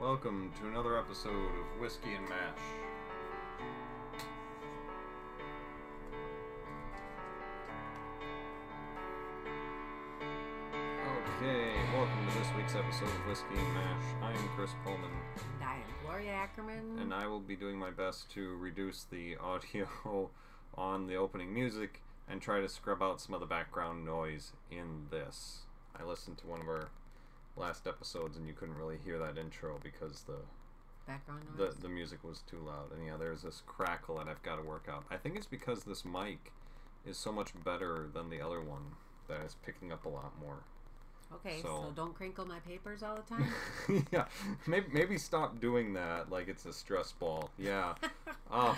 Welcome to another episode of Whiskey and Mash. Okay, welcome to this week's episode of Whiskey and Mash. I am Chris Pullman. And I am Gloria Ackerman. And I will be doing my best to reduce the audio on the opening music and try to scrub out some of the background noise in this. I listened to one of our last episodes and you couldn't really hear that intro because the background noise? The music was too loud. And yeah, there's this crackle that I've got to work out. I think it's because this mic is so much better than the other one that it's picking up a lot more. Okay, so don't crinkle my papers all the time? Yeah, maybe stop doing that like it's a stress ball. Yeah. I'll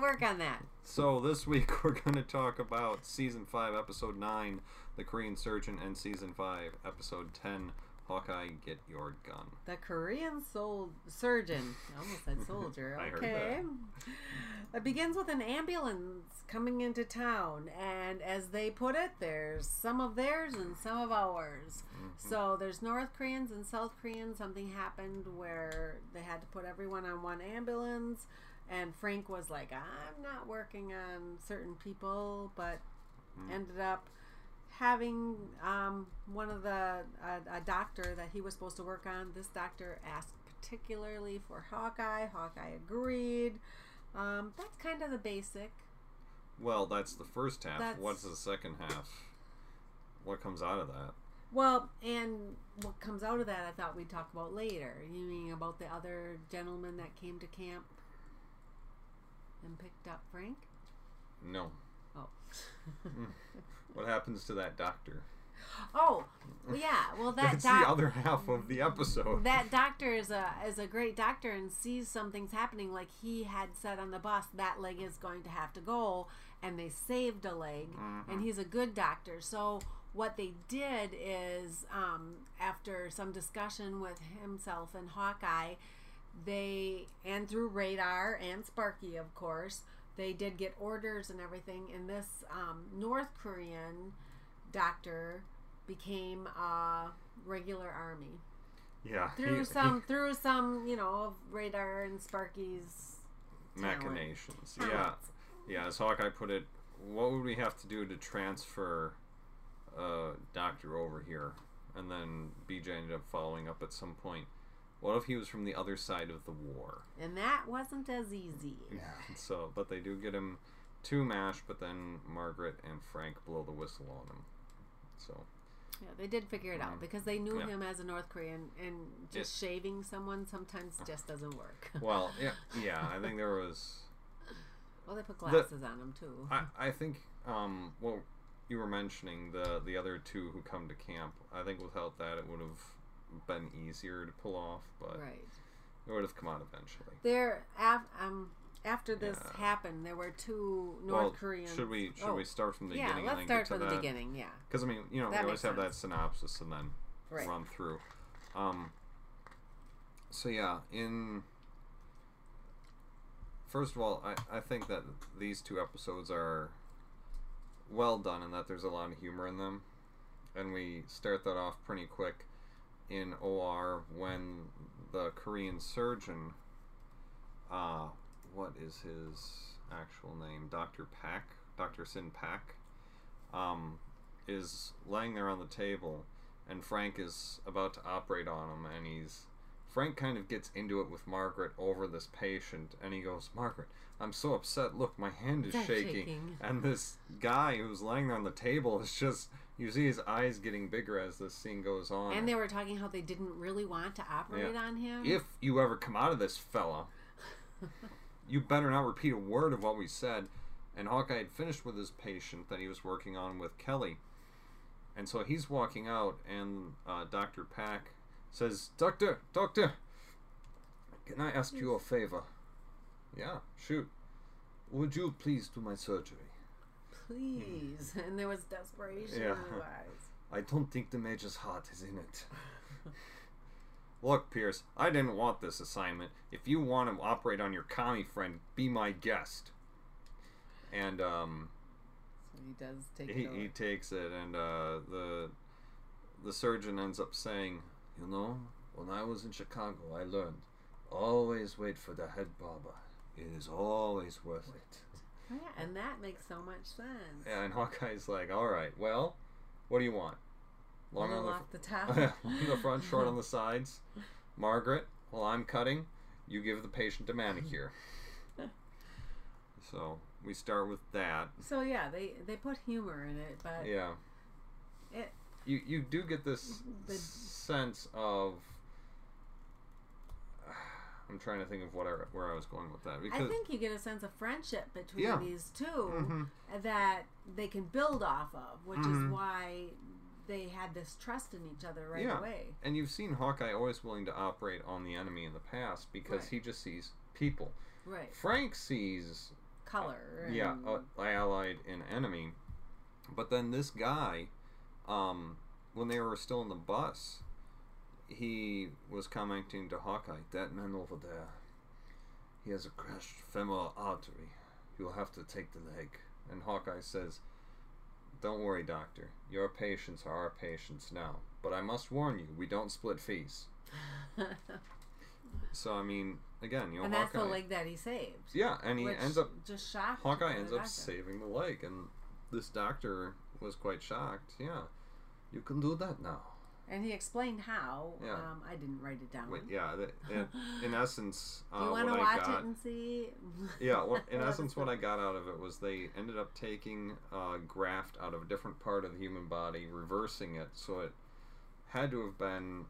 work on that. So this week we're going to talk about Season 5, Episode 9, The Korean Surgeon, and Season 5, Episode 10, Hawkeye, Get Your Gun. The Korean surgeon. I almost said soldier. Okay. I heard that. It begins with an ambulance coming into town, and as they put it, there's some of theirs and some of ours. Mm-hmm. So there's North Koreans and South Koreans. Something happened where they had to put everyone on one ambulance, and Frank was like, I'm not working on certain people, but ended up having one of the a doctor that he was supposed to work on. This doctor asked particularly for Hawkeye. Hawkeye agreed. That's kind of the basic. Well, that's the first half. What's the second half? What comes out of that? Well, and what comes out of that I thought we'd talk about later. You mean about the other gentleman that came to camp and picked up Frank? No. Oh. What happens to that doctor? Oh, yeah. Well, that's the other half of the episode. That doctor is a great doctor and sees something's happening. Like he had said on the bus, that leg is going to have to go, and they saved a leg. Mm-hmm. And he's a good doctor. So what they did is, after some discussion with himself and Hawkeye, and through Radar and Sparky, of course. They did get orders and everything, and this North Korean doctor became a regular army. Yeah. Through some, you know, Radar and Sparky's machinations. Talent. Yeah. Yeah, as Hawkeye put it, what would we have to do to transfer a doctor over here? And then BJ ended up following up at some point. What if he was from the other side of the war? And that wasn't as easy. So, but they do get him to MASH, but then Margaret and Frank blow the whistle on him. So. Yeah, they did figure it out because they knew him as a North Korean, and just shaving someone sometimes just doesn't work. Well, yeah, I think there was. Well, they put glasses on him too. I think. Well, you were mentioning the other two who come to camp. I think without that, it would have been easier to pull off, but it would have come out eventually. There, after this happened, there were two North Koreans. Should we start from the beginning? Yeah, let's start from the beginning. Yeah, because I mean, you know, we always have that synopsis and then run through. So yeah, first of all, I think that these two episodes are well done and that there's a lot of humor in them, and we start that off pretty quick. In OR, when the Korean surgeon, what is his actual name? Doctor Sin Pak, is laying there on the table, and Frank is about to operate on him, and Frank kind of gets into it with Margaret over this patient, and he goes, Margaret, I'm so upset. Look, my hand is shaking. And this guy who's laying there on the table is just, you see his eyes getting bigger as this scene goes on. And they were talking how they didn't really want to operate on him. If you ever come out of this, fella, you better not repeat a word of what we said. And Hawkeye had finished with his patient that he was working on with Kelly. And so he's walking out, and Dr. Pak says, Doctor, can I ask you a favor? Yeah, shoot. Would you please do my surgery? Please. And there was desperation in his eyes. I don't think the Major's heart is in it. Look, Pierce, I didn't want this assignment. If you want to operate on your commie friend, be my guest. And, so he does take it. He takes it, and the surgeon ends up saying, you know, When I was in Chicago, I learned, always wait for the head barber. It is always worth it. Yeah, and that makes so much sense. Yeah, and Hawkeye's like, all right, well, what do you want? Long on the top. On the front, short on the sides. Margaret, while I'm cutting, you give the patient a manicure. So we start with that. So yeah, they put humor in it, but yeah, you do get this sense of. I'm trying to think of where I was going with that. Because I think you get a sense of friendship between these two that they can build off of, which is why they had this trust in each other right away. And you've seen Hawkeye always willing to operate on the enemy in the past because he just sees people. Right. Frank sees color. Allied and enemy. But then this guy, when they were still in the bus, he was commenting to Hawkeye, that man over there, he has a crushed femoral artery. You'll have to take the leg. And Hawkeye says, don't worry, doctor. Your patients are our patients now. But I must warn you, we don't split fees. So, I mean, again, you know, and that's Hawkeye, the leg that he saved. Yeah, and he ends up... just shocked. Hawkeye ends up saving the leg, and this doctor was quite shocked. Yeah, you can do that now. And he explained how. Yeah. I didn't write it down. Wait, yeah, in essence, you want to watch it and see? Yeah, well, in essence, what I got out of it was they ended up taking a graft out of a different part of the human body, reversing it, so it had to have been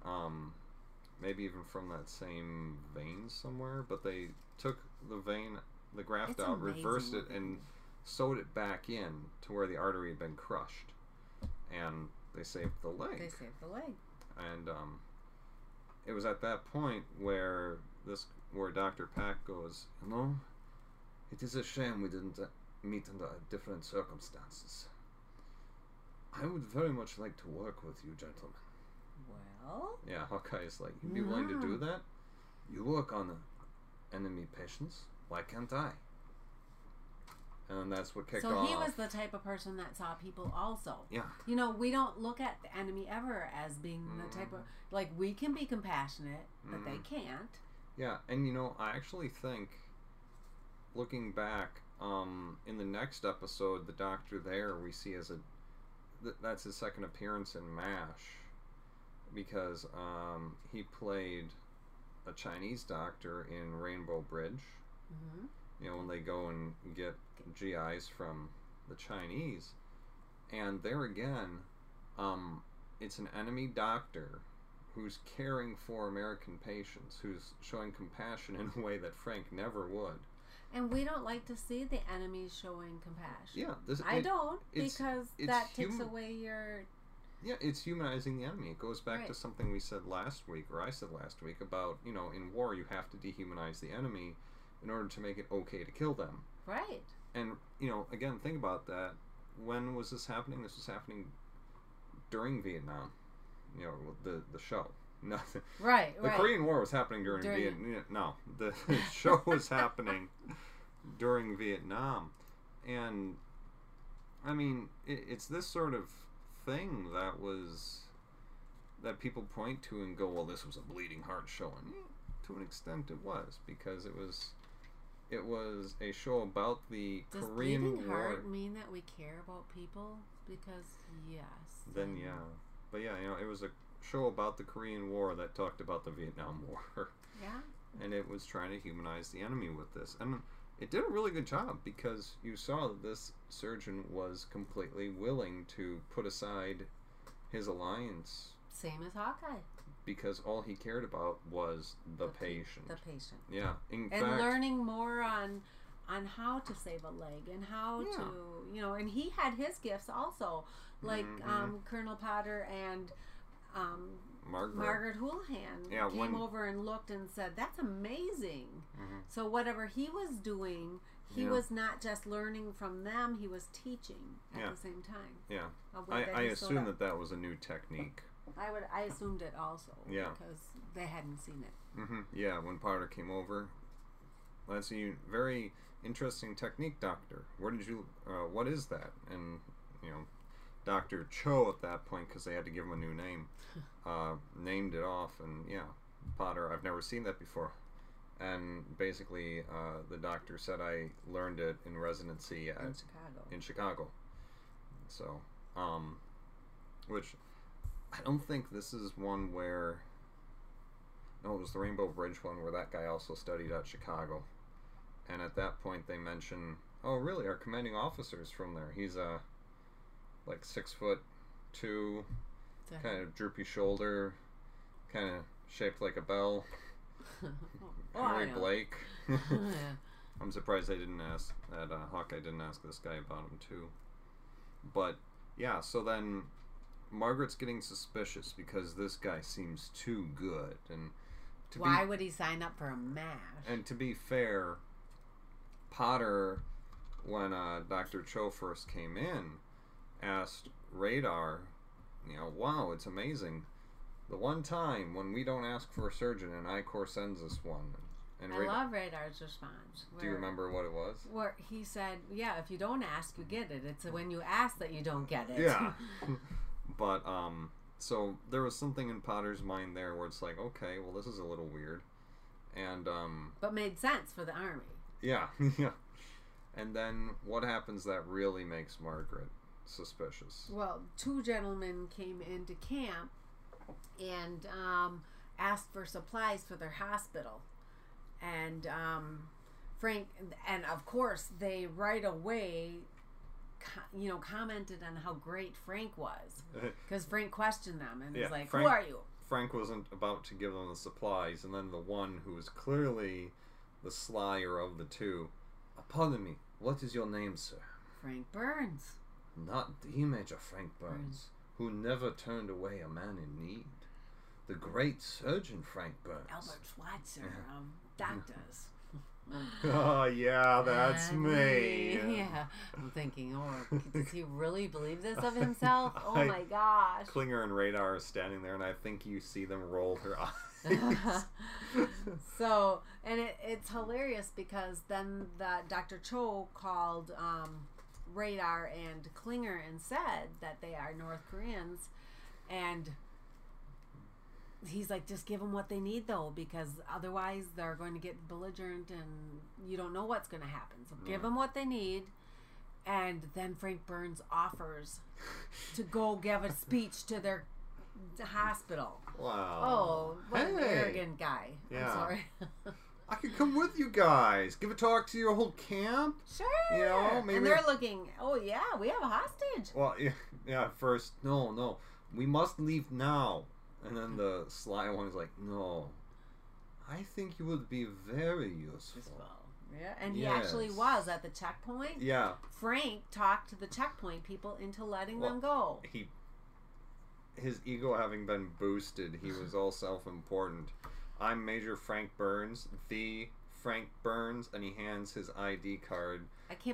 maybe even from that same vein somewhere, but they took the vein, the graft out, reversed it, and sewed it back in to where the artery had been crushed. And... they saved the leg. They saved the leg. And it was at that point where Dr. Pak goes, you know, it is a shame we didn't meet under different circumstances. I would very much like to work with you, gentlemen. Well? Yeah, Hawkeye is like, you'd be willing to do that? You work on enemy patients. Why can't I? And that's what kicked off. So he was the type of person that saw people also. Yeah. You know, we don't look at the enemy ever as being the type of... like, we can be compassionate, but they can't. Yeah, and you know, I actually think, looking back, in the next episode, the doctor there we see as a... that's his second appearance in MASH. Because he played a Chinese doctor in Rainbow Bridge. Mm-hmm. You know, when they go and get GIs from the Chinese. And there again, it's an enemy doctor who's caring for American patients, who's showing compassion in a way that Frank never would. And we don't like to see the enemy showing compassion. Yeah. Because that takes away your... yeah, it's humanizing the enemy. It goes back to something we said last week, or I said last week, about, you know, in war you have to dehumanize the enemy in order to make it okay to kill them. Right. And, you know, again, think about that. When was this happening? This was happening during Vietnam. You know, the show. Nothing. Right, the Korean War was happening during Vietnam. No, the show was happening during Vietnam. And, I mean, it's this sort of thing that people point to and go, well, this was a bleeding heart showing. To an extent it was, because it was a show about the Korean War. Does bleeding heart mean that we care about people? Because yes. Then yeah. But yeah, you know, it was a show about the Korean War that talked about the Vietnam War. Yeah. And it was trying to humanize the enemy with this. And it did a really good job, because you saw that this surgeon was completely willing to put aside his alliance. Same as Hawkeye. Because all he cared about was the patient. The patient. Yeah. In fact, learning more on how to save a leg and how to, you know, and he had his gifts also, like Colonel Potter and Margaret Houlihan came over and looked and said, that's amazing. So whatever he was doing, he was not just learning from them, he was teaching at the same time. Yeah. I assume that was a new technique. I assumed it also. Yeah. Because they hadn't seen it. Yeah, when Potter came over, that's a very interesting technique, doctor. What is that? And, you know, Dr. Cho at that point because they had to give him a new name. Named it off, and yeah, Potter, I've never seen that before. And basically, the doctor said I learned it in residency in Chicago. So, which I don't think this is one where... No, it was the Rainbow Bridge one where that guy also studied at Chicago. And at that point, they mention, oh, really, our commanding officer's from there. He's like 6'2", kind of droopy shoulder, kind of shaped like a bell. Henry Blake. I'm surprised they didn't ask that. Hawkeye didn't ask this guy about him too. But yeah, so then Margaret's getting suspicious because this guy seems too good, and why would he sign up for a mash? And to be fair, Potter, when Dr. Cho first came in, asked Radar, you know, wow, it's amazing. The one time when we don't ask for a surgeon and Icor sends us one. And I love Radar's response. Do you remember what it was? Where he said, yeah, if you don't ask, you get it. It's when you ask that you don't get it. Yeah. But, so there was something in Potter's mind there where it's like, okay, well, this is a little weird. And, but made sense for the army. Yeah. Yeah. And then what happens that really makes Margaret suspicious? Well, two gentlemen came into camp and asked for supplies for their hospital, and Frank, and of course they right away commented on how great Frank was, because Frank questioned them and was like, Frank, who are you? Frank wasn't about to give them the supplies, and then the one who was clearly the slyer of the two, pardon me, what is your name, sir? Frank Burns. Not the image of Frank Burns, who never turned away a man in need. The great surgeon Frank Burns. Albert Schweitzer, doctors. Oh, yeah, that's me. Yeah, I'm thinking, oh, does he really believe this of himself? Oh, my gosh. Klinger and Radar are standing there, and I think you see them roll their eyes. So, and it's hilarious because then Dr. Cho called... Radar and Klinger and said that they are North Koreans, and he's like, just give them what they need though, because otherwise they're going to get belligerent and you don't know what's going to happen, so give them what they need. And then Frank Burns offers to go give a speech to their hospital. Wow. Oh, what an arrogant guy. Yeah. I'm sorry. I could come with you guys. Give a talk to your whole camp. Sure. You know, maybe. And they're looking, oh, yeah, we have a hostage. Well, yeah, at first, no. We must leave now. And then the sly one is like, no, I think you would be very useful. Yeah, and he actually was at the checkpoint. Yeah. Frank talked the checkpoint people into letting them go. His ego having been boosted, he was all self-important. I'm Major Frank Burns, the Frank Burns, and he hands his ID card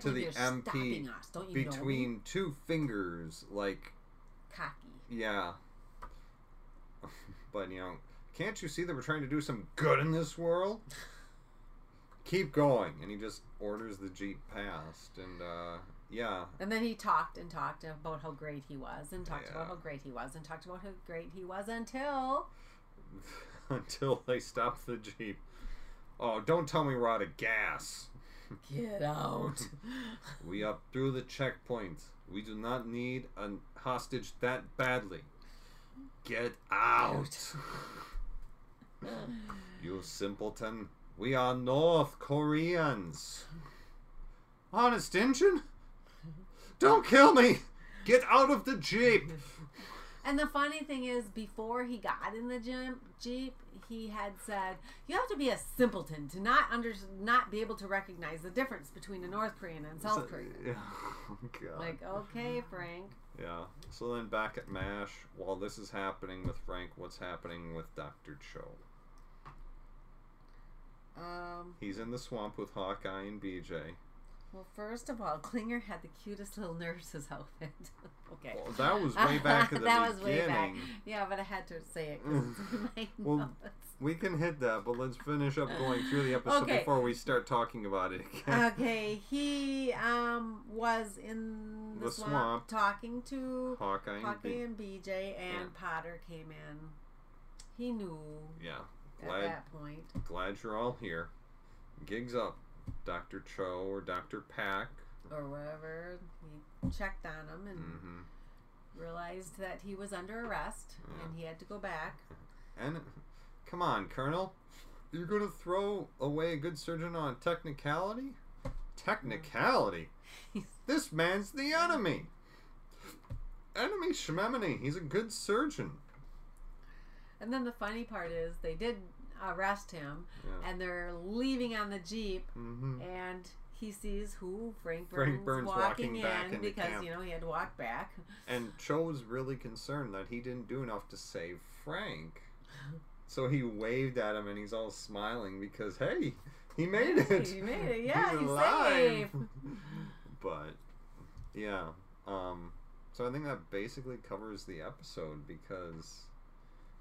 to the MP us, don't you between know? Two fingers, like... Cocky. Yeah. But, you know, can't you see that we're trying to do some good in this world? Keep going. And he just orders the Jeep past, and, yeah. And then he talked about how great he was, and talked about how great he was, and talked about how great he was until... Until they stopped the Jeep. Oh, don't tell me we're out of gas. Get out. We up through the checkpoint. We do not need a hostage that badly. Get out. You simpleton. We are North Koreans. Honest engine? Don't kill me. Get out of the Jeep. And the funny thing is, before he got in the Jeep, he had said, you have to be a simpleton to not be able to recognize the difference between a North Korean and South Korean. Yeah. Oh, God. Like, okay, Frank. Yeah. So then back at MASH, while this is happening with Frank, what's happening with Dr. Cho? He's in the swamp with Hawkeye and BJ. Well, first of all, Klinger had the cutest little nurse's outfit. Okay. Well, that was way back in the beginning. That was way back. Yeah, but I had to say it because it's in my notes. We can hit that, but let's finish up going through the episode before we start talking about it again. Okay, he was in the swamp talking to Hawkeye and BJ, and Potter came in. He knew. Yeah. Glad, at that point. Glad you're all here. Gigs up, Dr. Cho or Dr. Pak. Or whatever. He checked on him and realized that he was under arrest and he had to go back. And... Come on, Colonel. You're going to throw away a good surgeon on technicality? Technicality? This man's the enemy. Enemy shmemini. He's a good surgeon. And then the funny part is they did arrest him, and they're leaving on the Jeep, and he sees who? Frank Burns walking back in because, camp. You know, he had to walk back. And Cho was really concerned that he didn't do enough to save Frank. So he waved at him, and he's all smiling because, hey, he made it. He made it. Yeah, he's alive. But, yeah. So I think that basically covers the episode because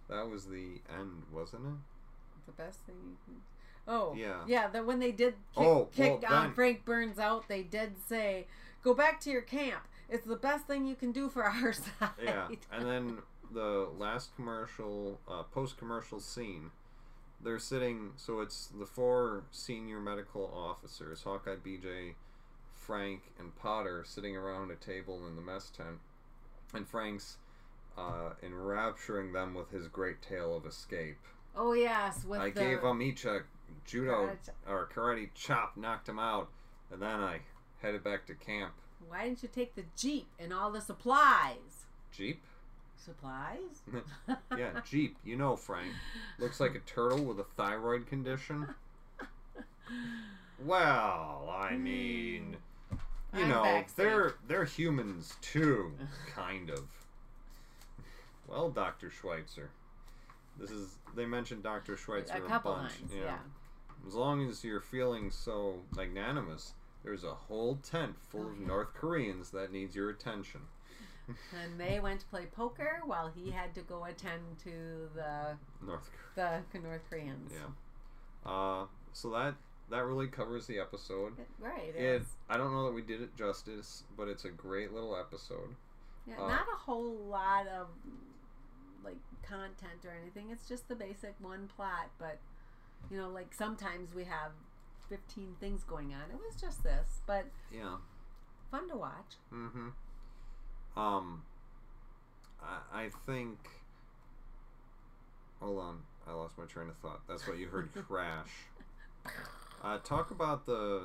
that was the end, wasn't it? The best thing you can... Oh, yeah. Yeah, that when they did kick Frank Burns out, they did say, go back to your camp. It's the best thing you can do for our side. Yeah, and then... The last commercial, post-commercial scene, they're sitting, so it's the four senior medical officers, Hawkeye, BJ, Frank, and Potter, sitting around a table in the mess tent, and Frank's enrapturing them with his great tale of escape. Oh, yes. With I gave them each a karate chop, knocked him out, and then I headed back to camp. Why didn't you take the Jeep and all the supplies? Jeep? Supplies? Yeah, Jeep. You know, Frank. Looks like a turtle with a thyroid condition. Well, I mean, you know, they're humans too, kind of. Well, Dr. Schweitzer. They mentioned Dr. Schweitzer a bunch. Lines, yeah. As long as you're feeling so magnanimous, there's a whole tent full of North Koreans that needs your attention. And they went to play poker while he had to go attend to the North Koreans. Yeah. So that really covers the episode. Right. It I don't know that we did it justice, but it's a great little episode. Yeah. Not a whole lot of like content or anything. It's just the basic one plot. But you know, like sometimes we have 15 things going on. It was just this, but yeah, fun to watch. Mm-hmm. I think, hold on, I lost my train of thought. That's what you heard crash. Talk about the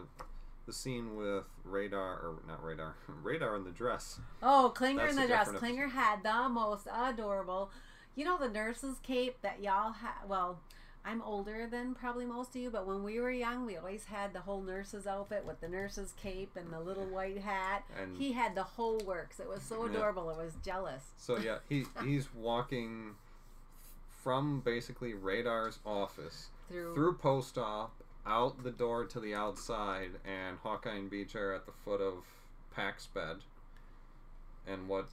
scene with Radar in the dress. Oh, Klinger in the dress. Klinger had the most adorable, you know, the nurse's cape that y'all had, well... I'm older than probably most of you, but when we were young, we always had the whole nurse's outfit with the nurse's cape and the little white hat. And he had the whole works. It was so adorable. I was jealous. So, yeah, he's walking from basically Radar's office through post op, out the door to the outside, and Hawkeye and Beach are at the foot of Pak's bed. And what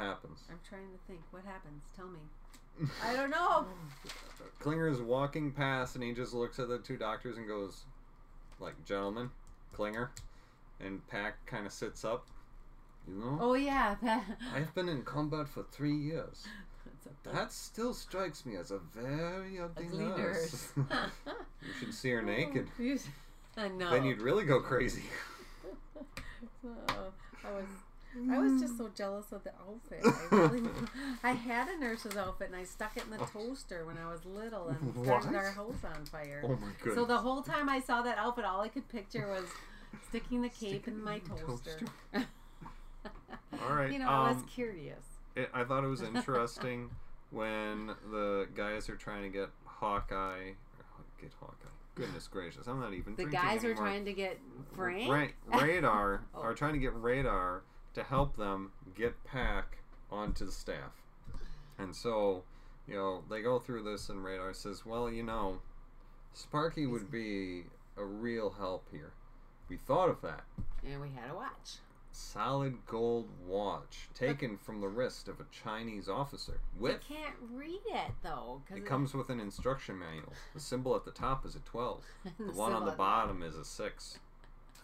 happens? I'm trying to think. What happens? Tell me. I don't know. Klinger is walking past, and he just looks at the two doctors and goes, like, gentlemen, Klinger. And Pak kind of sits up. You know? Oh, yeah. I've been in combat for 3 years. That still strikes me as a very ugly nurse. You should see her naked. No. Then you'd really go crazy. I was just so jealous of the outfit. I had a nurse's outfit, and I stuck it in the toaster when I was little, and started our house on fire. Oh my goodness! So the whole time I saw that outfit, all I could picture was sticking the cape in my toaster. All right. You know, I was curious. I thought it was interesting when the guys are trying to get Hawkeye. Goodness gracious! I'm not even. The guys are trying to get Frank. Radar are trying to get Radar to help them get Pak onto the staff. And so, you know, they go through this, and Radar says, well, you know, Sparky would be a real help here. We thought of that. And we had a watch. solid gold watch taken from the wrist of a Chinese officer. With, you can't read it, though. It comes with an instruction manual. The symbol at the top is a 12. The one on the bottom is a 6.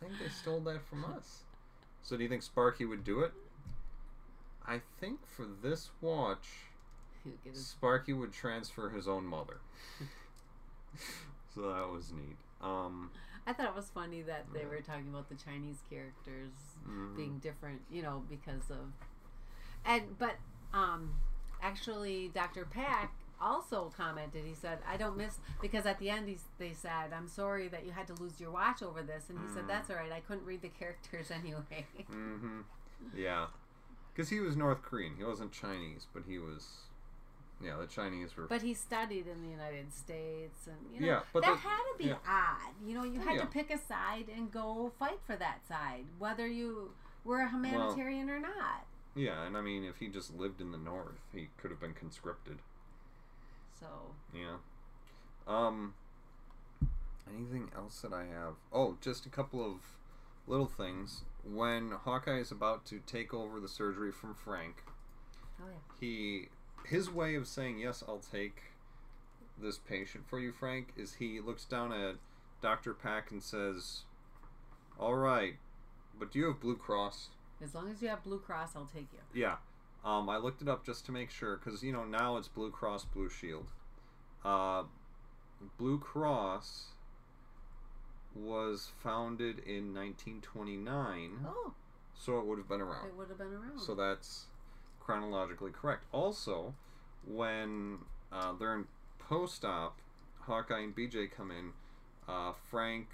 I think they stole that from us. So do you think Sparky would do it? I think for this watch, Sparky would transfer his own mother. So that was neat. I thought it was funny that they were talking about the Chinese characters being different, you know, because of... But actually, Dr. Pak also commented, he said, I don't miss... Because at the end, they said, I'm sorry that you had to lose your watch over this. And he said, that's all right, I couldn't read the characters anyway. Yeah. Because he was North Korean. He wasn't Chinese, but he was... Yeah, the Chinese were... But he studied in the United States, and, you know, that had to be odd. You know, you had to pick a side and go fight for that side, whether you were a humanitarian or not. Yeah, and I mean, if he just lived in the North, he could have been conscripted. So... Yeah. Anything else that I have? Oh, just a couple of little things. When Hawkeye is about to take over the surgery from Frank, his way of saying, yes, I'll take this patient for you, Frank, is he looks down at Dr. Pak and says, all right, but do you have Blue Cross? As long as you have Blue Cross, I'll take you. Yeah. I looked it up just to make sure, because, you know, now it's Blue Cross Blue Shield. Blue Cross was founded in 1929. Oh. So it would have been around. It would have been around. So that's... chronologically correct. Also, when they're in post-op, Hawkeye and BJ come in, Frank...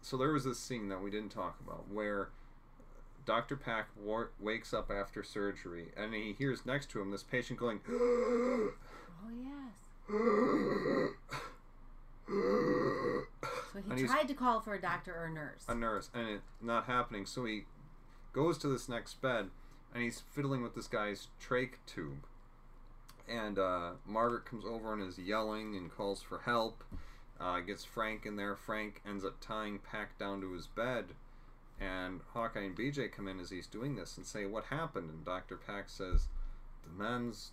So there was this scene that we didn't talk about where Dr. Pak wakes up after surgery and he hears next to him this patient going, oh yes. So he tried to call for a doctor or a nurse. A nurse, and it's not happening. So he goes to this next bed and he's fiddling with this guy's trach tube. And Margaret comes over and is yelling and calls for help. Gets Frank in there. Frank ends up tying Pak down to his bed. And Hawkeye and BJ come in as he's doing this and say, what happened? And Dr. Pak says, the man's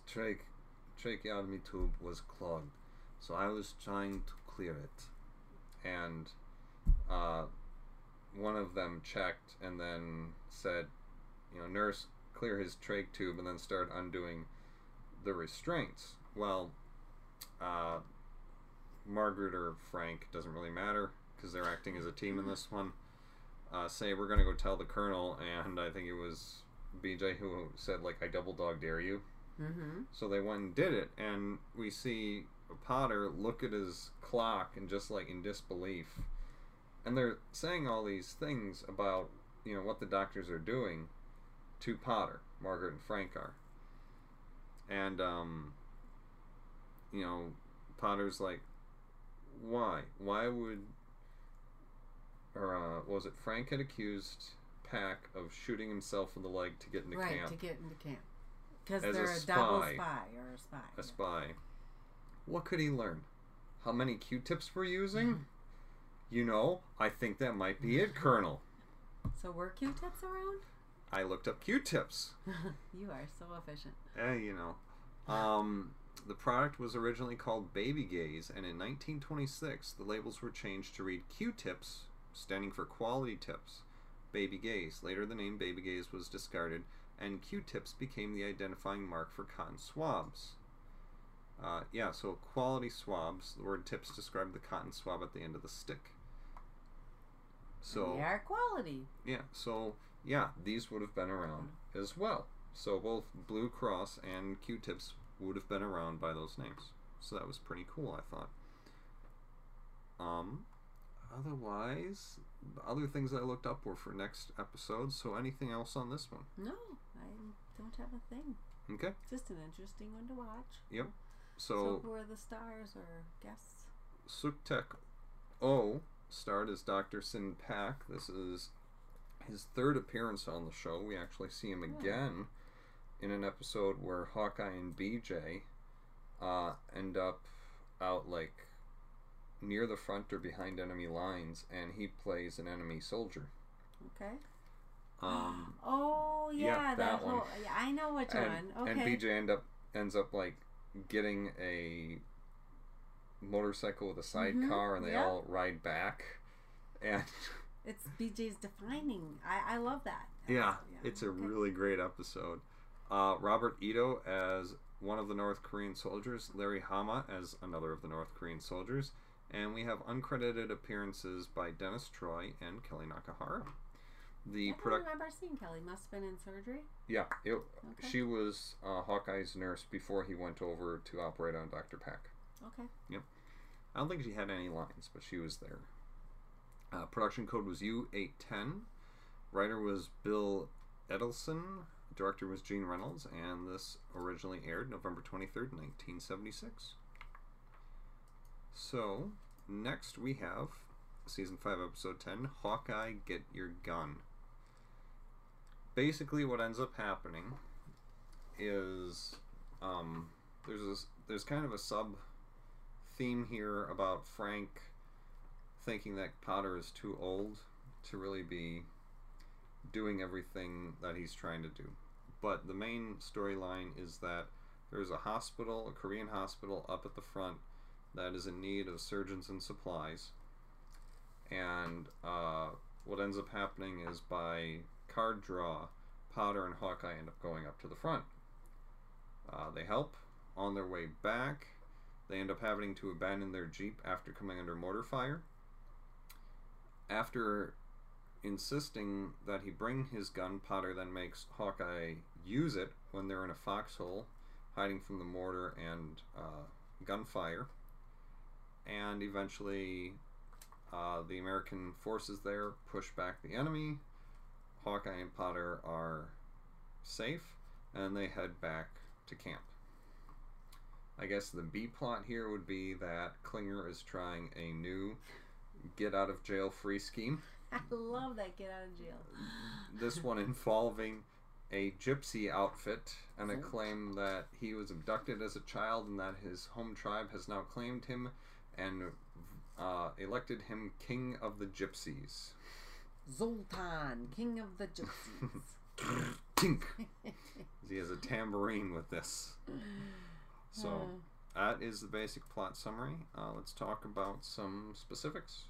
tracheotomy tube was clogged. So I was trying to clear it. And one of them checked and then said, you know, nurse, clear his trach tube, and then start undoing the restraints. Well, Margaret or Frank, doesn't really matter, because they're acting as a team in this one, say, we're going to go tell the colonel, and I think it was BJ who said, like, I double dog dare you. So they went and did it, and we see Potter look at his clock and just, like, in disbelief. And they're saying all these things about, you know, what the doctors are doing to Potter, Margaret and Frank are. And, you know, Potter's like, why? Why would, or was it Frank had accused Pak of shooting himself in the leg to get into camp. Right, to get into camp. Because they're a double spy, or a spy. A spy. What could he learn? How many Q-tips we're using? You know, I think that might be it, Colonel. So were Q-tips around? I looked up Q-tips. You are so efficient. You know. The product was originally called Baby Gaze, and in 1926, the labels were changed to read Q-tips, standing for quality tips, Baby Gaze. Later, the name Baby Gaze was discarded, and Q-tips became the identifying mark for cotton swabs. Yeah, so quality swabs, the word tips described the cotton swab at the end of the stick. So they are quality. Yeah, so... yeah, these would have been around as well. So both Blue Cross and Q-tips would have been around by those names. So that was pretty cool, I thought. Otherwise, the other things I looked up were for next episode. So anything else on this one? No, I don't have a thing. Okay. Just an interesting one to watch. Yep. So who are the stars or guests? Suktek O starred as Doctor Sin Pak. This is his third appearance on the show. We actually see him again in an episode where Hawkeye and BJ end up out like near the front or behind enemy lines, and he plays an enemy soldier. Okay. Oh yeah, that one. Whole, yeah, I know which one. Okay. And BJ ends up like getting a motorcycle with a sidecar, and they all ride back. And it's BJ's defining. I love that. Yeah, it's a really great episode. Robert Ito as one of the North Korean soldiers, Larry Hama as another of the North Korean soldiers, and we have uncredited appearances by Dennis Troy and Kelly Nakahara. I don't remember seeing Kelly. Must have been in surgery. Yeah, she was Hawkeye's nurse before he went over to operate on Dr. Pak. Okay. Yep. I don't think she had any lines, but she was there. Production code was U810. Writer was Bill Edelson. Director was Gene Reynolds, and this originally aired November 23rd, 1976. So, next we have Season 5, Episode 10, Hawkeye, Get Your Gun. Basically, what ends up happening is there's kind of a sub-theme here about Frank thinking that Potter is too old to really be doing everything that he's trying to do. But the main storyline is that there's a hospital, a Korean hospital up at the front that is in need of surgeons and supplies. And what ends up happening is by card draw, Potter and Hawkeye end up going up to the front. They help. On their way back, they end up having to abandon their jeep after coming under mortar fire. After insisting that he bring his gun, Potter then makes Hawkeye use it when they're in a foxhole, hiding from the mortar and gunfire. And eventually, the American forces there push back the enemy. Hawkeye and Potter are safe, and they head back to camp. I guess the B plot here would be that Klinger is trying a new get-out-of-jail-free scheme. I love that get-out-of-jail. This one involving a gypsy outfit and a claim that he was abducted as a child and that his home tribe has now claimed him and elected him king of the gypsies. Zoltan, king of the gypsies. Tink! He has a tambourine with this. So, that is the basic plot summary. Let's talk about some specifics.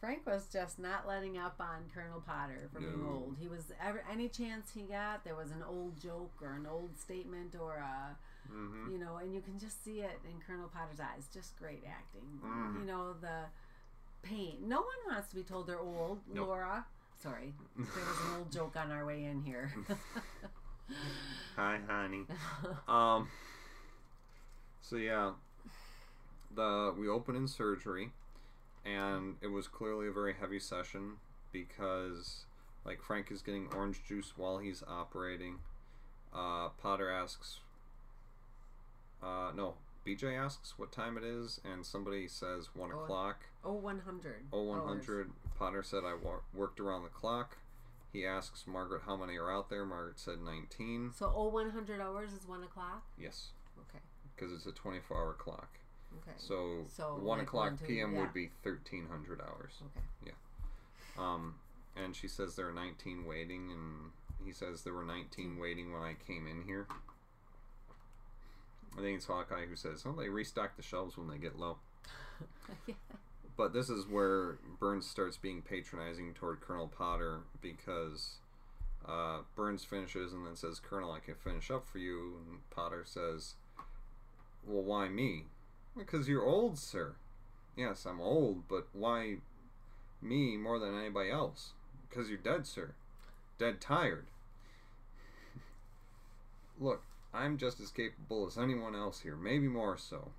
Frank was just not letting up on Colonel Potter for being old. He was any chance he got, there was an old joke or an old statement or a, and you can just see it in Colonel Potter's eyes. Just great acting. You know, the pain. No one wants to be told they're old. Nope. Laura, sorry, there was an old joke on our way in here. Hi, honey. So yeah, we open in surgery. And it was clearly a very heavy session because, like, Frank is getting orange juice while he's operating. Potter asks, BJ asks what time it is, and somebody says 1 o'clock. 100. 100. Potter said, I worked around the clock. He asks Margaret how many are out there. Margaret said 19. So 100 hours is 1 o'clock? Yes. Okay. Because it's a 24-hour clock. Okay. So 1 o'clock p.m. would be 1,300 hours. Okay. Yeah. And she says there are 19 waiting, and he says there were 19 waiting when I came in here. I think it's Hawkeye who says, oh, they restock the shelves when they get low. Yeah. But this is where Burns starts being patronizing toward Colonel Potter because Burns finishes and then says, Colonel, I can finish up for you. And Potter says, well, why me? Because you're old, sir. Yes, I'm old, but why me more than anybody else? Because you're dead, sir. Dead tired. Look, I'm just as capable as anyone else here, maybe more so.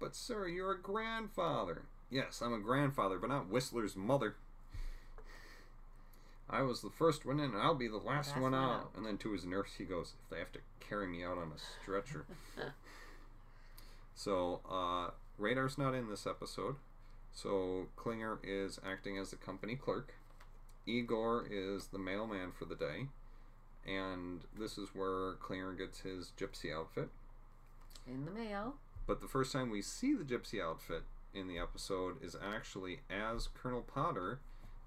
But, sir, you're a grandfather. Yes, I'm a grandfather, but not Whistler's mother. I was the first one in, and I'll be the last one out. And then to his nurse, he goes, if they have to carry me out on a stretcher. So, Radar's not in this episode, so Klinger is acting as the company clerk. Igor is the mailman for the day, and this is where Klinger gets his gypsy outfit. In the mail. But the first time we see the gypsy outfit in the episode is actually as Colonel Potter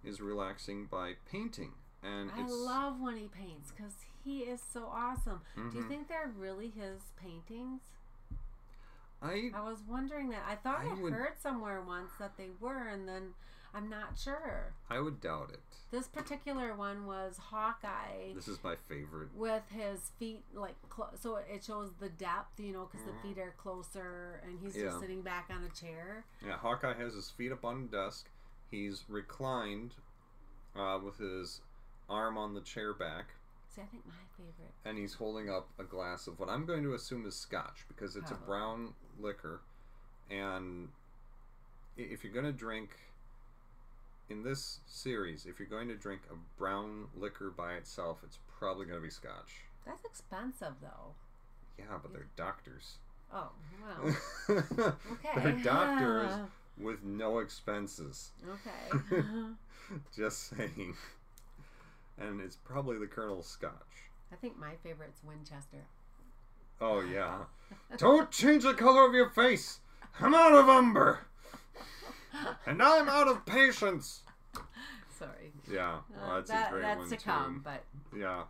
is relaxing by painting And I love when he paints because he is so awesome. Mm-hmm. Do you think they're really his paintings? I was wondering that. I thought I heard somewhere once that they were, and then I'm not sure. I would doubt it. This particular one was Hawkeye. This is my favorite. With his feet, like, so it shows the depth, you know, because the feet are closer, and he's just sitting back on a chair. Yeah, Hawkeye has his feet up on the desk. He's reclined with his arm on the chair back. See, I think my favorite. And he's holding up a glass of what I'm going to assume is scotch, because it's a brown liquor. And if you're going to drink, in this series, if you're going to drink a brown liquor by itself, it's probably going to be scotch. That's expensive, though. Yeah, but they're doctors. Oh, wow. Well. Okay. They're doctors with no expenses. Okay. Just saying. And it's probably the Colonel's scotch. I think my favorite's Winchester. Oh, yeah. Don't change the color of your face. I'm out of umber. And I'm out of patience. Sorry. Yeah. Well, that's a great one, to come, but... Yeah.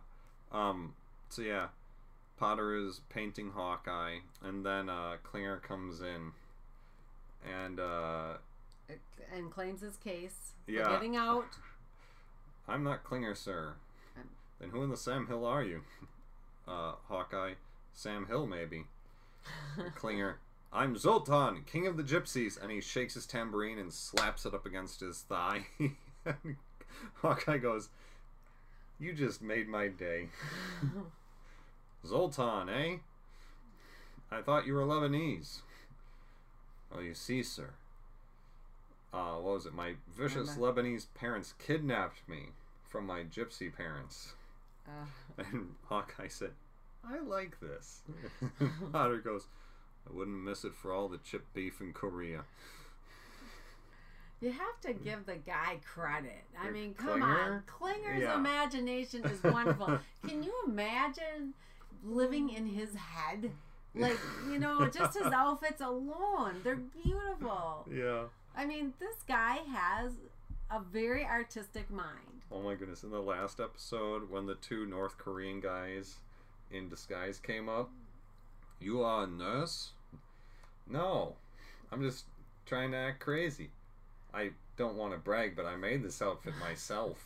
So, yeah. Potter is painting Hawkeye. And then Klinger comes in. And claims his case. Yeah. For getting out... I'm not Klinger, sir. Then who in the Sam Hill are you? Hawkeye. Sam Hill, maybe. Klinger. I'm Zoltan, King of the Gypsies. And he shakes his tambourine and slaps it up against his thigh. Hawkeye goes, you just made my day. Zoltan, eh? I thought you were Lebanese. Well, you see, sir. What was it? My vicious Lebanese parents kidnapped me from my gypsy parents. And Hawkeye said, I like this. Potter goes, I wouldn't miss it for all the chipped beef in Korea. You have to give the guy credit. I mean, come on. Klinger's imagination is wonderful. Can you imagine living in his head? Like, you know, just his outfits alone. They're beautiful. Yeah. I mean, this guy has a very artistic mind. Oh my goodness. In the last episode, when the two North Korean guys in disguise came up, you are a nurse? No. I'm just trying to act crazy. I don't want to brag, but I made this outfit myself.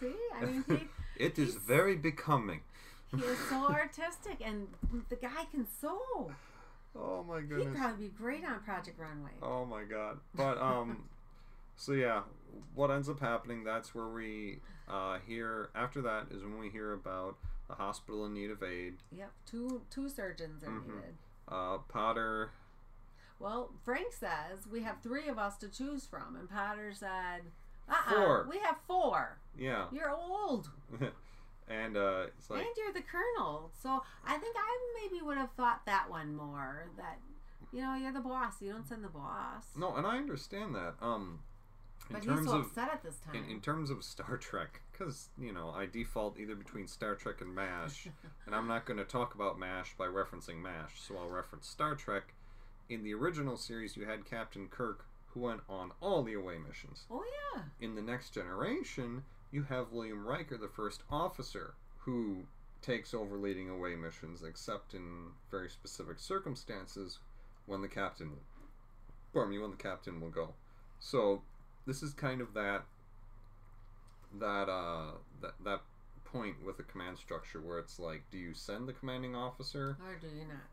See? I mean, it is very becoming. He is so artistic, and the guy can sew. Oh my goodness. He'd probably be great on Project Runway. Oh my god. But, so yeah, what ends up happening, that's where we hear, after that is when we hear about the hospital in need of aid. Yep, two surgeons are needed. Potter. Well, Frank says, we have 3 of us to choose from, and Potter said, four. We have 4. Yeah. You're old. And it's like, and you're the Colonel, so I think I maybe would have thought that one more. That, you know, you're the boss. You don't send the boss. No, and I understand that. But he's so upset at this time. In terms of Star Trek, because you know I default either between Star Trek and MASH, and I'm not going to talk about MASH by referencing MASH, so I'll reference Star Trek. In the original series, you had Captain Kirk, who went on all the away missions. Oh yeah. In the Next Generation, you have William Riker, the first officer, who takes over leading away missions, except in very specific circumstances when the captain, will go. So this is kind of that point with the command structure where it's like, do you send the commanding officer,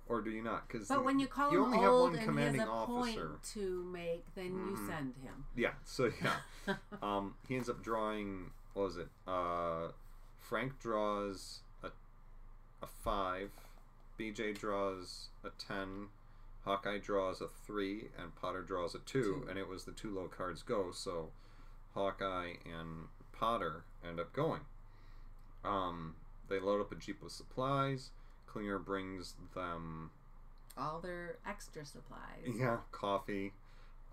or do you not? Because when you call him old and he has a point to make, then you send him. Yeah. So yeah, he ends up drawing. What was it? Frank draws a 5, BJ draws a 10, Hawkeye draws a 3, and Potter draws a 2, and it was the 2 low cards go, so Hawkeye and Potter end up going. They load up a jeep with supplies. Klinger brings them all their extra supplies. Yeah, coffee.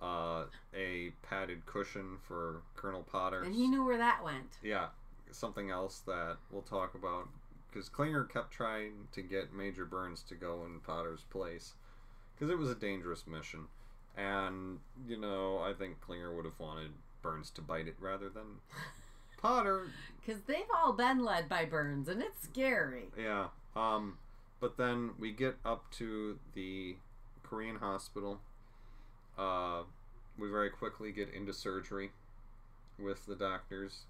A padded cushion for Colonel Potter. And he knew where that went. Yeah, something else that we'll talk about, because Klinger kept trying to get Major Burns to go in Potter's place, because it was a dangerous mission, and you know I think Klinger would have wanted Burns to bite it rather than Potter. Because they've all been led by Burns, and it's scary. Yeah. But then we get up to the Korean hospital. We very quickly get into surgery with the doctors.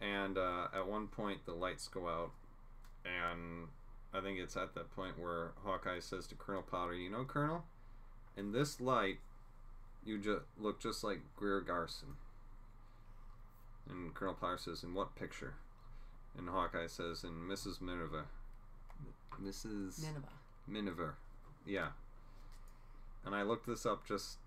And at one point, the lights go out. And I think it's at that point where Hawkeye says to Colonel Potter, "You know, Colonel, in this light, you look just like Greer Garson." And Colonel Potter says, "In what picture?" And Hawkeye says, "In Mrs. Miniver." Mrs. Miniver. Yeah. And I looked this up just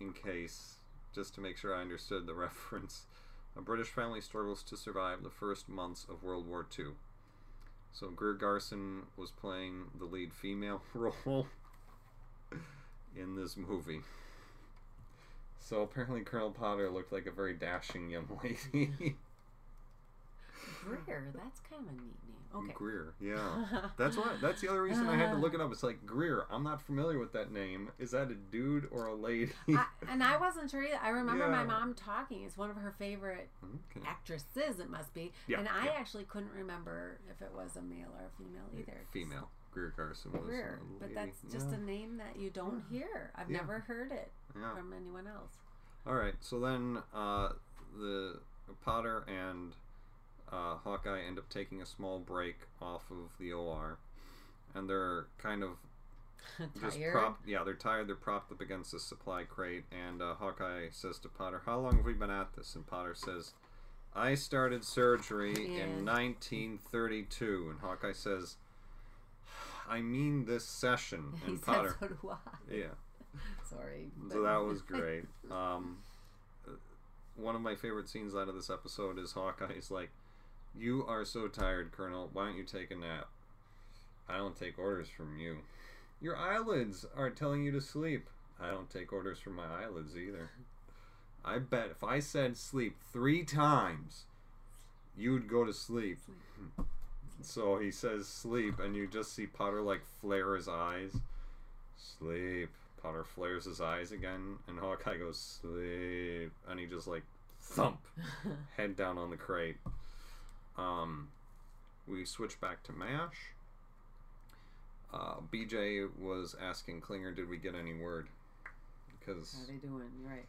in case, just to make sure I understood the reference. A British family struggles to survive the first months of World War II. So Greer Garson was playing the lead female role in this movie. So apparently Colonel Potter looked like a very dashing young lady. Greer, that's kind of a neat name. Okay. Greer, yeah. That's the other reason I had to look it up. It's like, Greer, I'm not familiar with that name. Is that a dude or a lady? I wasn't sure either. I remember my mom talking. It's one of her favorite actresses, it must be. Yeah, and I actually couldn't remember if it was a male or a female either. Female. Greer Garson was Greer, but that's just a name that you don't hear. I've never heard it from anyone else. All right, so then the Potter and Hawkeye end up taking a small break off of the OR, and they're kind of just propped. Yeah, they're tired. They're propped up against the supply crate, and Hawkeye says to Potter, "How long have we been at this?" And Potter says, "I started surgery in 1932." And Hawkeye says, "I mean this session." And Potter, "So do I." Yeah. Sorry. So that was great. One of my favorite scenes out of this episode is Hawkeye's like, "You are so tired, Colonel. Why don't you take a nap?" "I don't take orders from you." "Your eyelids are telling you to sleep." "I don't take orders from my eyelids either." "I bet if I said sleep 3 times, you'd go to sleep." So he says sleep, and you just see Potter like flare his eyes. "Sleep." Potter flares his eyes again, and Hawkeye goes, "Sleep," and he just like thump, head down on the crate. We switch back to MASH. BJ was asking Klinger, "Did we get any word?" Because how they doing? You're right.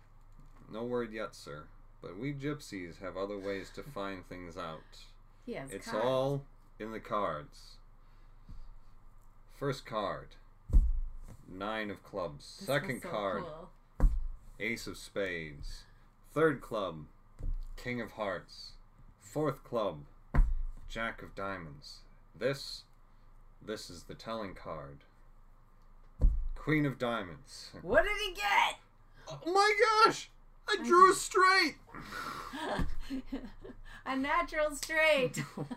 "No word yet, sir. But we gypsies have other ways to find things out. Yes, it's cards. All in the cards. First card, 9 of clubs. This Second so card, cool. Ace of spades. Third club, King of hearts. Fourth club, Jack of diamonds. This is the telling card. Queen of diamonds." What did he get? Oh my gosh! I drew a straight! A natural straight! Oh,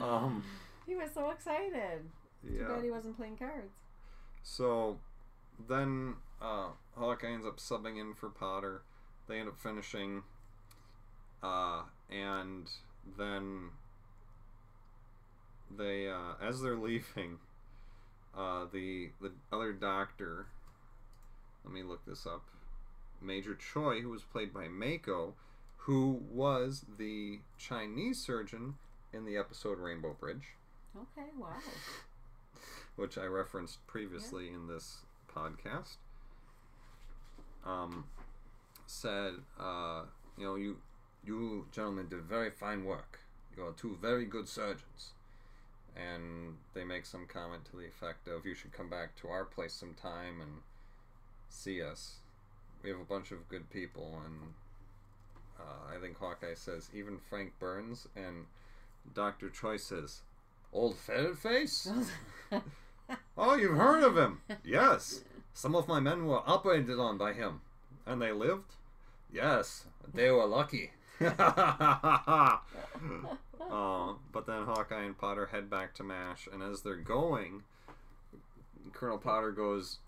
God. He was so excited. Yeah. Too bad he wasn't playing cards. So, then Hawkeye ends up subbing in for Potter. They end up finishing. And then they, as they're leaving, the other doctor, let me look this up, Major Choi, who was played by Mako, who was the Chinese surgeon in the episode Rainbow Bridge. Okay, wow. Which I referenced previously in this podcast. Said, "You know, you gentlemen did very fine work. You are 2 very good surgeons. And they make some comment to the effect of, "You should come back to our place sometime and see us. We have a bunch of good people." And I think Hawkeye says, "Even Frank Burns," and Dr. Choi says, "Old ferret face?" "Oh, you've heard of him?" "Yes. Some of my men were operated on by him." "And they lived?" "Yes. They were lucky." But then Hawkeye and Potter head back to MASH, and as they're going, Colonel Potter goes,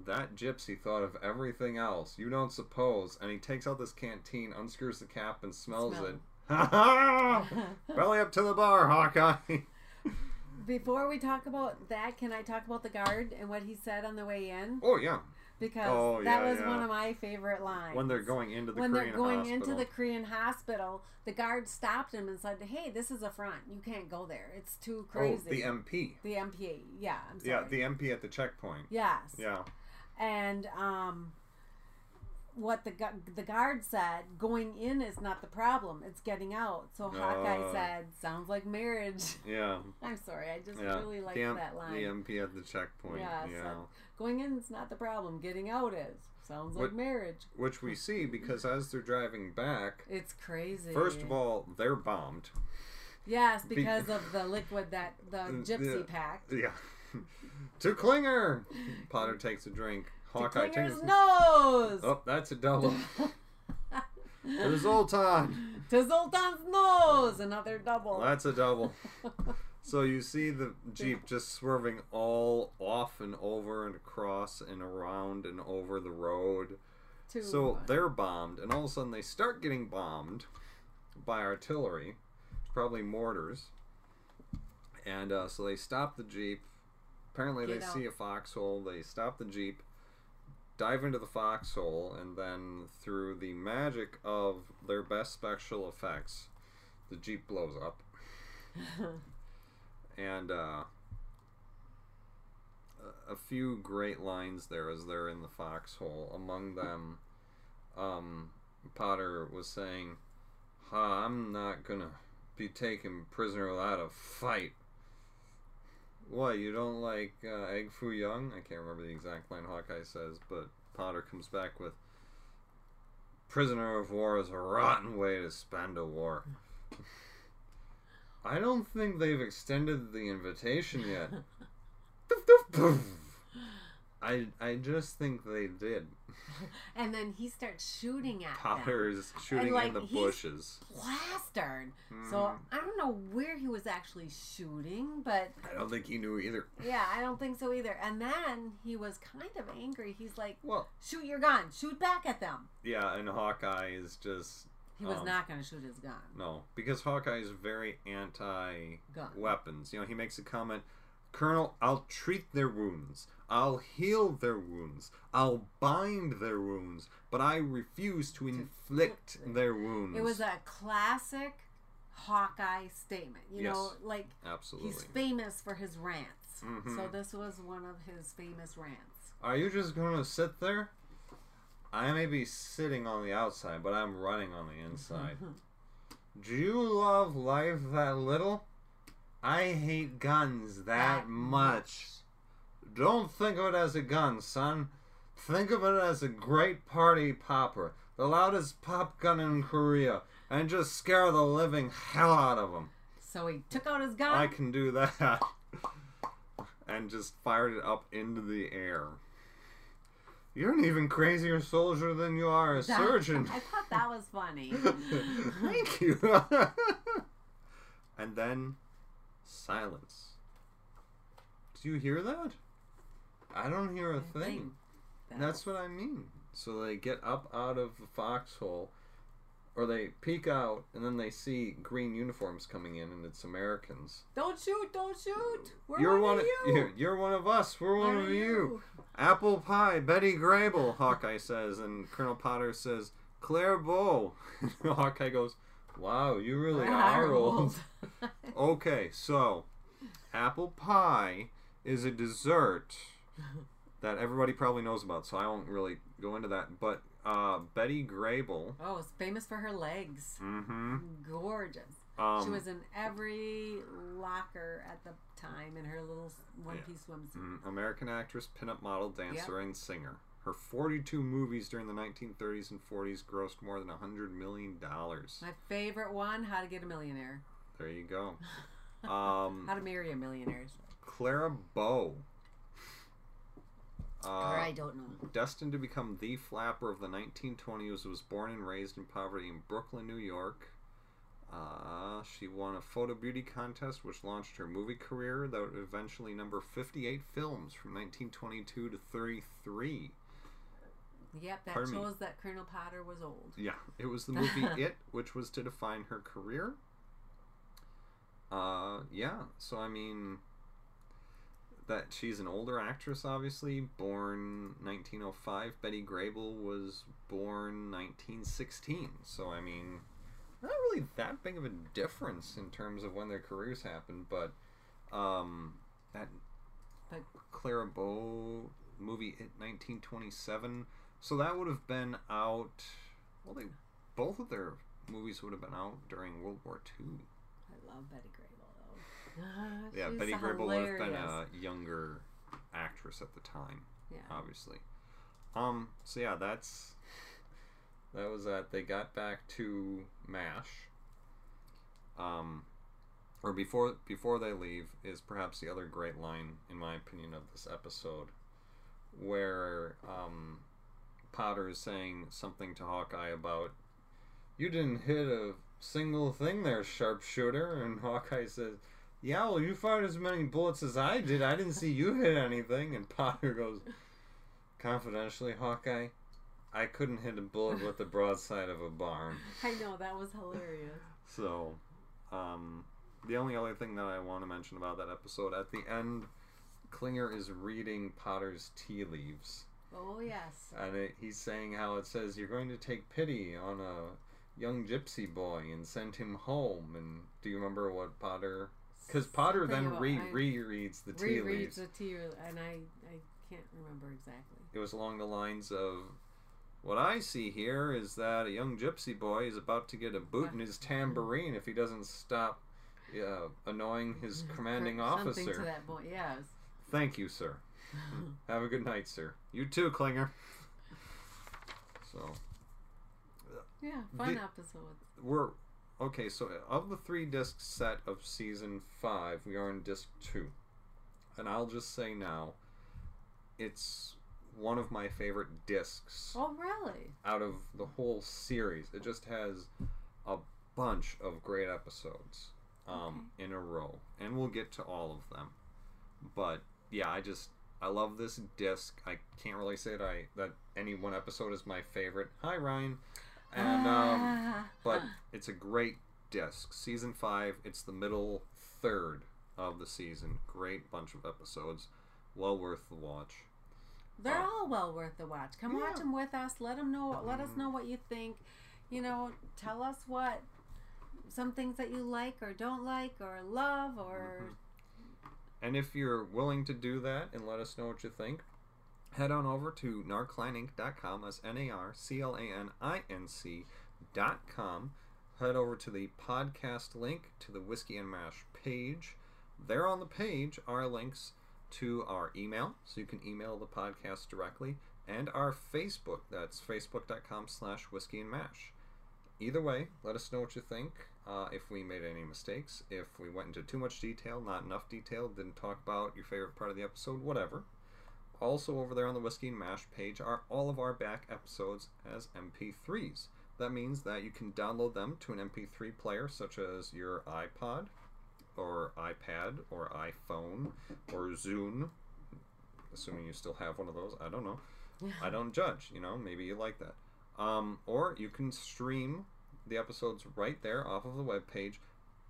"That gypsy thought of everything else. You don't suppose." And he takes out this canteen, unscrews the cap, and smells it. "Belly up to the bar, Hawkeye." Before we talk about that, can I talk about the guard and what he said on the way in? Oh, yeah. Because that was one of my favorite lines. When they're going into the Korean hospital, the guard stopped him and said, "Hey, this is a front. You can't go there. It's too crazy." Oh, the MP. The MP. Yeah, I'm sorry. Yeah, the MP at the checkpoint. Yes. Yeah. And what the guard said, going in is not the problem. It's getting out. So Hawkeye said, "Sounds like marriage." Yeah. I'm sorry. I just really liked that line. The MP at the checkpoint. Yeah. Yeah. So going in is not the problem. Getting out is. Sounds like marriage. Which we see because as they're driving back. It's crazy. First of all, they're bombed. Yes, because of the liquid that the gypsy packed. Yeah. To Klinger. Potter takes a drink. Hawkeye takes his nose. Oh, that's a double. To Zoltan. To Zoltan's nose. Another double. That's a double. So you see the Jeep just swerving all off and over and across and around and over the road. So they're bombed. And all of a sudden they start getting bombed by artillery. Probably mortars. And so they stop the Jeep. Apparently they see a foxhole. They stop the Jeep. Dive into the foxhole, and then through the magic of their best special effects, the Jeep blows up. And a few great lines there as they're in the foxhole. Among them, Potter was saying, "I'm not gonna be taken prisoner without a fight." What, you don't like Egg Foo Young? I can't remember the exact line Hawkeye says, but Potter comes back with, "Prisoner of war is a rotten way to spend a war." I don't think they've extended the invitation yet. I just think they did. And then he starts shooting at Potter's them. Shooting in the bushes. Plastered. So I don't know where he was actually shooting, but I don't think he knew either. Yeah, I don't think so either. And then he was kind of angry. He's like, "Well, shoot your gun. Shoot back at them." Yeah, and Hawkeye is just... He was not going to shoot his gun. No, because Hawkeye is very anti-weapons. You know, he makes a comment, "Colonel, I'll treat their wounds. I'll heal their wounds. I'll bind their wounds. But I refuse to inflict their wounds." It was a classic Hawkeye statement. You know, like, absolutely. He's famous for his rants. So this was one of his famous rants. "Are you just going to sit there? I may be sitting on the outside, but I'm running on the inside. Do you love life that little? I hate guns that much. Don't think of it as a gun, son. Think of it as a great party popper, the loudest pop gun in Korea, and just scare the living hell out of him." So he took out his gun. I can do that. And just fired it up into the air. "You're an even crazier soldier than you are a surgeon." I thought that was funny. Thank you. And then silence. Do you hear that? I don't hear a thing. That's what I mean. So they get up out of the foxhole, or they peek out, and then they see green uniforms coming in, and it's Americans. "Don't shoot! Don't shoot! You're one of you. You're one of us. We're one of you. Apple pie, Betty Grable," Hawkeye says, and Colonel Potter says, "Clara Bow." Hawkeye goes, "Wow, you really are old." Okay, so apple pie is a dessert that everybody probably knows about, so I won't really go into that. But Betty Grable... Oh, is famous for her legs. Gorgeous. She was in every locker at the time in her little one-piece swimsuit. American actress, pinup model, dancer, and singer. Her 42 movies during the 1930s and 40s grossed more than $100 million. My favorite one, How to Get a Millionaire. There you go. How to Marry a Millionaire. Clara Bow. I don't know. Destined to become the flapper of the 1920s, was born and raised in poverty in Brooklyn, New York. She won a photo beauty contest, which launched her movie career that would eventually number 58 films from 1922 to 33. Yep, that shows that Colonel Potter was old. Yeah, it was the movie It, which was to define her career. Yeah, so I mean... that she's an older actress, obviously, born 1905. Betty Grable was born 1916. So, I mean, not really that big of a difference in terms of when their careers happened, but that Clara Bow movie hit 1927. So that would have been out, well, both of their movies would have been out during World War II. I love Betty Grable, though. Yeah, Betty Grable would have been a younger actress at the time, yeah, obviously. So yeah, that was that. They got back to MASH. Or before they leave is perhaps the other great line, in my opinion, of this episode, where Potter is saying something to Hawkeye about, "You didn't hit a single thing there, sharpshooter," and Hawkeye says, "Yeah, well, you fired as many bullets as I did. I didn't see you hit anything." And Potter goes, "Confidentially, Hawkeye, I couldn't hit a bullet with the broadside of a barn." I know, that was hilarious. So, the only other thing that I want to mention about that episode, at the end, Klinger is reading Potter's tea leaves. Oh, yes. And he's saying how it says, "You're going to take pity on a young gypsy boy and send him home." And do you remember what Potter... Because Potter then rereads the tea leaves. Rereads the tea leaves, and I can't remember exactly. It was along the lines of, "What I see here is that a young gypsy boy is about to get a boot in his tambourine if he doesn't stop annoying his commanding officer." Something to that boy, yes. "Thank you, sir. Have a good night, sir." "You too, Klinger." So, yeah, fun episode. We're okay. So, of the 3-disc set of season 5, we are in disc 2, and I'll just say now, it's one of my favorite discs. Oh, really? Out of the whole series, it just has a bunch of great episodes in a row, and we'll get to all of them. But yeah, I love this disc. I can't really say that any one episode is my favorite. Hi, Ryan. And but it's a great disc. Season 5. It's the middle third of the season. Great bunch of episodes. Well worth the watch. They're all well worth the watch. Come watch them with us. Let us know what you think. You know, tell us what some things that you like or don't like or love or. And if you're willing to do that and let us know what you think, head on over to narclaninc.com. That's NARCLANINC.com. Head over to the podcast link to the Whiskey and Mash page. There on the page are links to our email, so you can email the podcast directly, and our Facebook. That's facebook.com/whiskeyandmash. Either way, let us know what you think. If we made any mistakes, if we went into too much detail, not enough detail, didn't talk about your favorite part of the episode, whatever. Also over there on the Whiskey and Mash page are all of our back episodes as MP3s. That means that you can download them to an MP3 player, such as your iPod, or iPad, or iPhone, or Zune. Assuming you still have one of those, I don't know. Yeah. I don't judge, you know, maybe you like that. Or you can stream the episodes right there off of the webpage.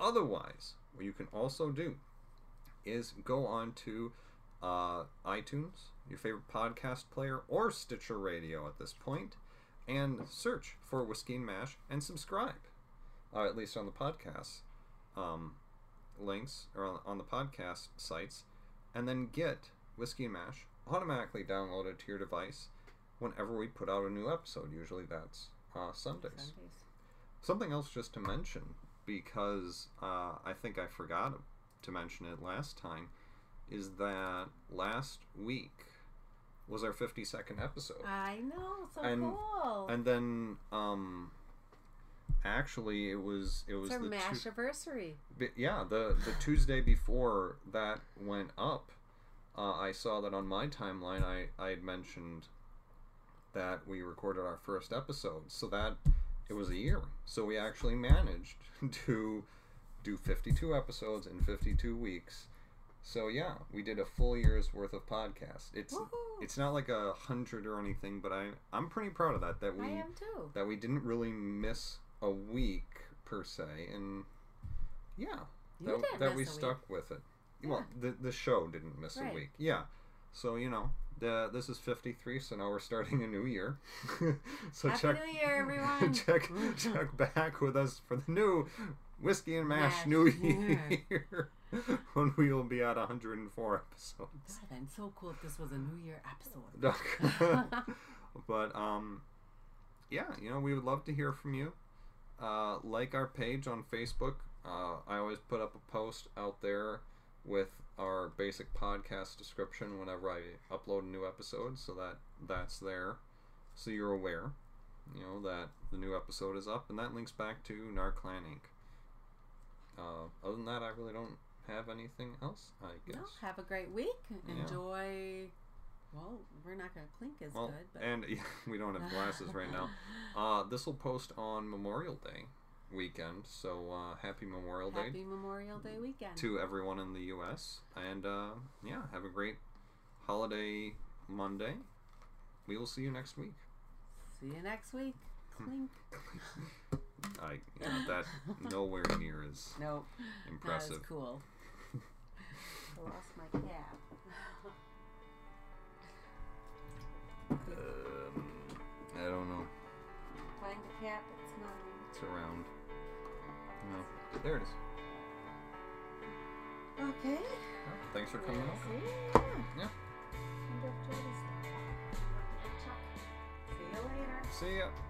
Otherwise, what you can also do is go on to iTunes, your favorite podcast player, or Stitcher Radio at this point, and search for Whiskey and Mash and subscribe, at least on the podcast links, or on the podcast sites, and then get Whiskey and Mash automatically downloaded to your device whenever we put out a new episode. Usually that's Sundays. Something else just to mention, because I think I forgot to mention it last time, is that last week was our 52nd episode. I know, so cool. And then, actually, it was our MASH-iversary. Yeah, the Tuesday before that went up, I saw that on my timeline. I had mentioned that we recorded our first episode, so that. It was a year, so we actually managed to do 52 episodes in 52 weeks. So yeah, we did a full year's worth of podcasts. It's not like 100 or anything, but I'm pretty proud of that. I am too. That we didn't really miss a week per se, and yeah, that we stuck with it. Yeah. Well, the show didn't miss a week. Yeah. So, you know, this is 53, so now we're starting a new year. So Happy New Year, everyone! check back with us for the new Whiskey and Mash New Year. When we will be at 104 episodes. God, I'm so cool if this was a New Year episode. But, yeah, you know, we would love to hear from you. Like our page on Facebook. I always put up a post out there with our basic podcast description whenever I upload a new episode, so that's there, so you're aware, you know, that the new episode is up, and that links back to Narclan Inc. Other than that, I really don't have anything else, I guess. No, have a great week. Enjoy. Well, we're not going to clink as good. But... And yeah, we don't have glasses right now. This will post on Memorial Day weekend, so happy Memorial Day. Happy Memorial Day weekend. To everyone in the U.S. And, yeah, have a great holiday Monday. We will see you next week. See you next week. Clink. You know, that nowhere near is impressive. That was cool. I lost my cap. I don't know. Find the cap. It's not. It's around. No, there it is. Okay. Well, thanks for coming up. Yeah. See you later. See ya.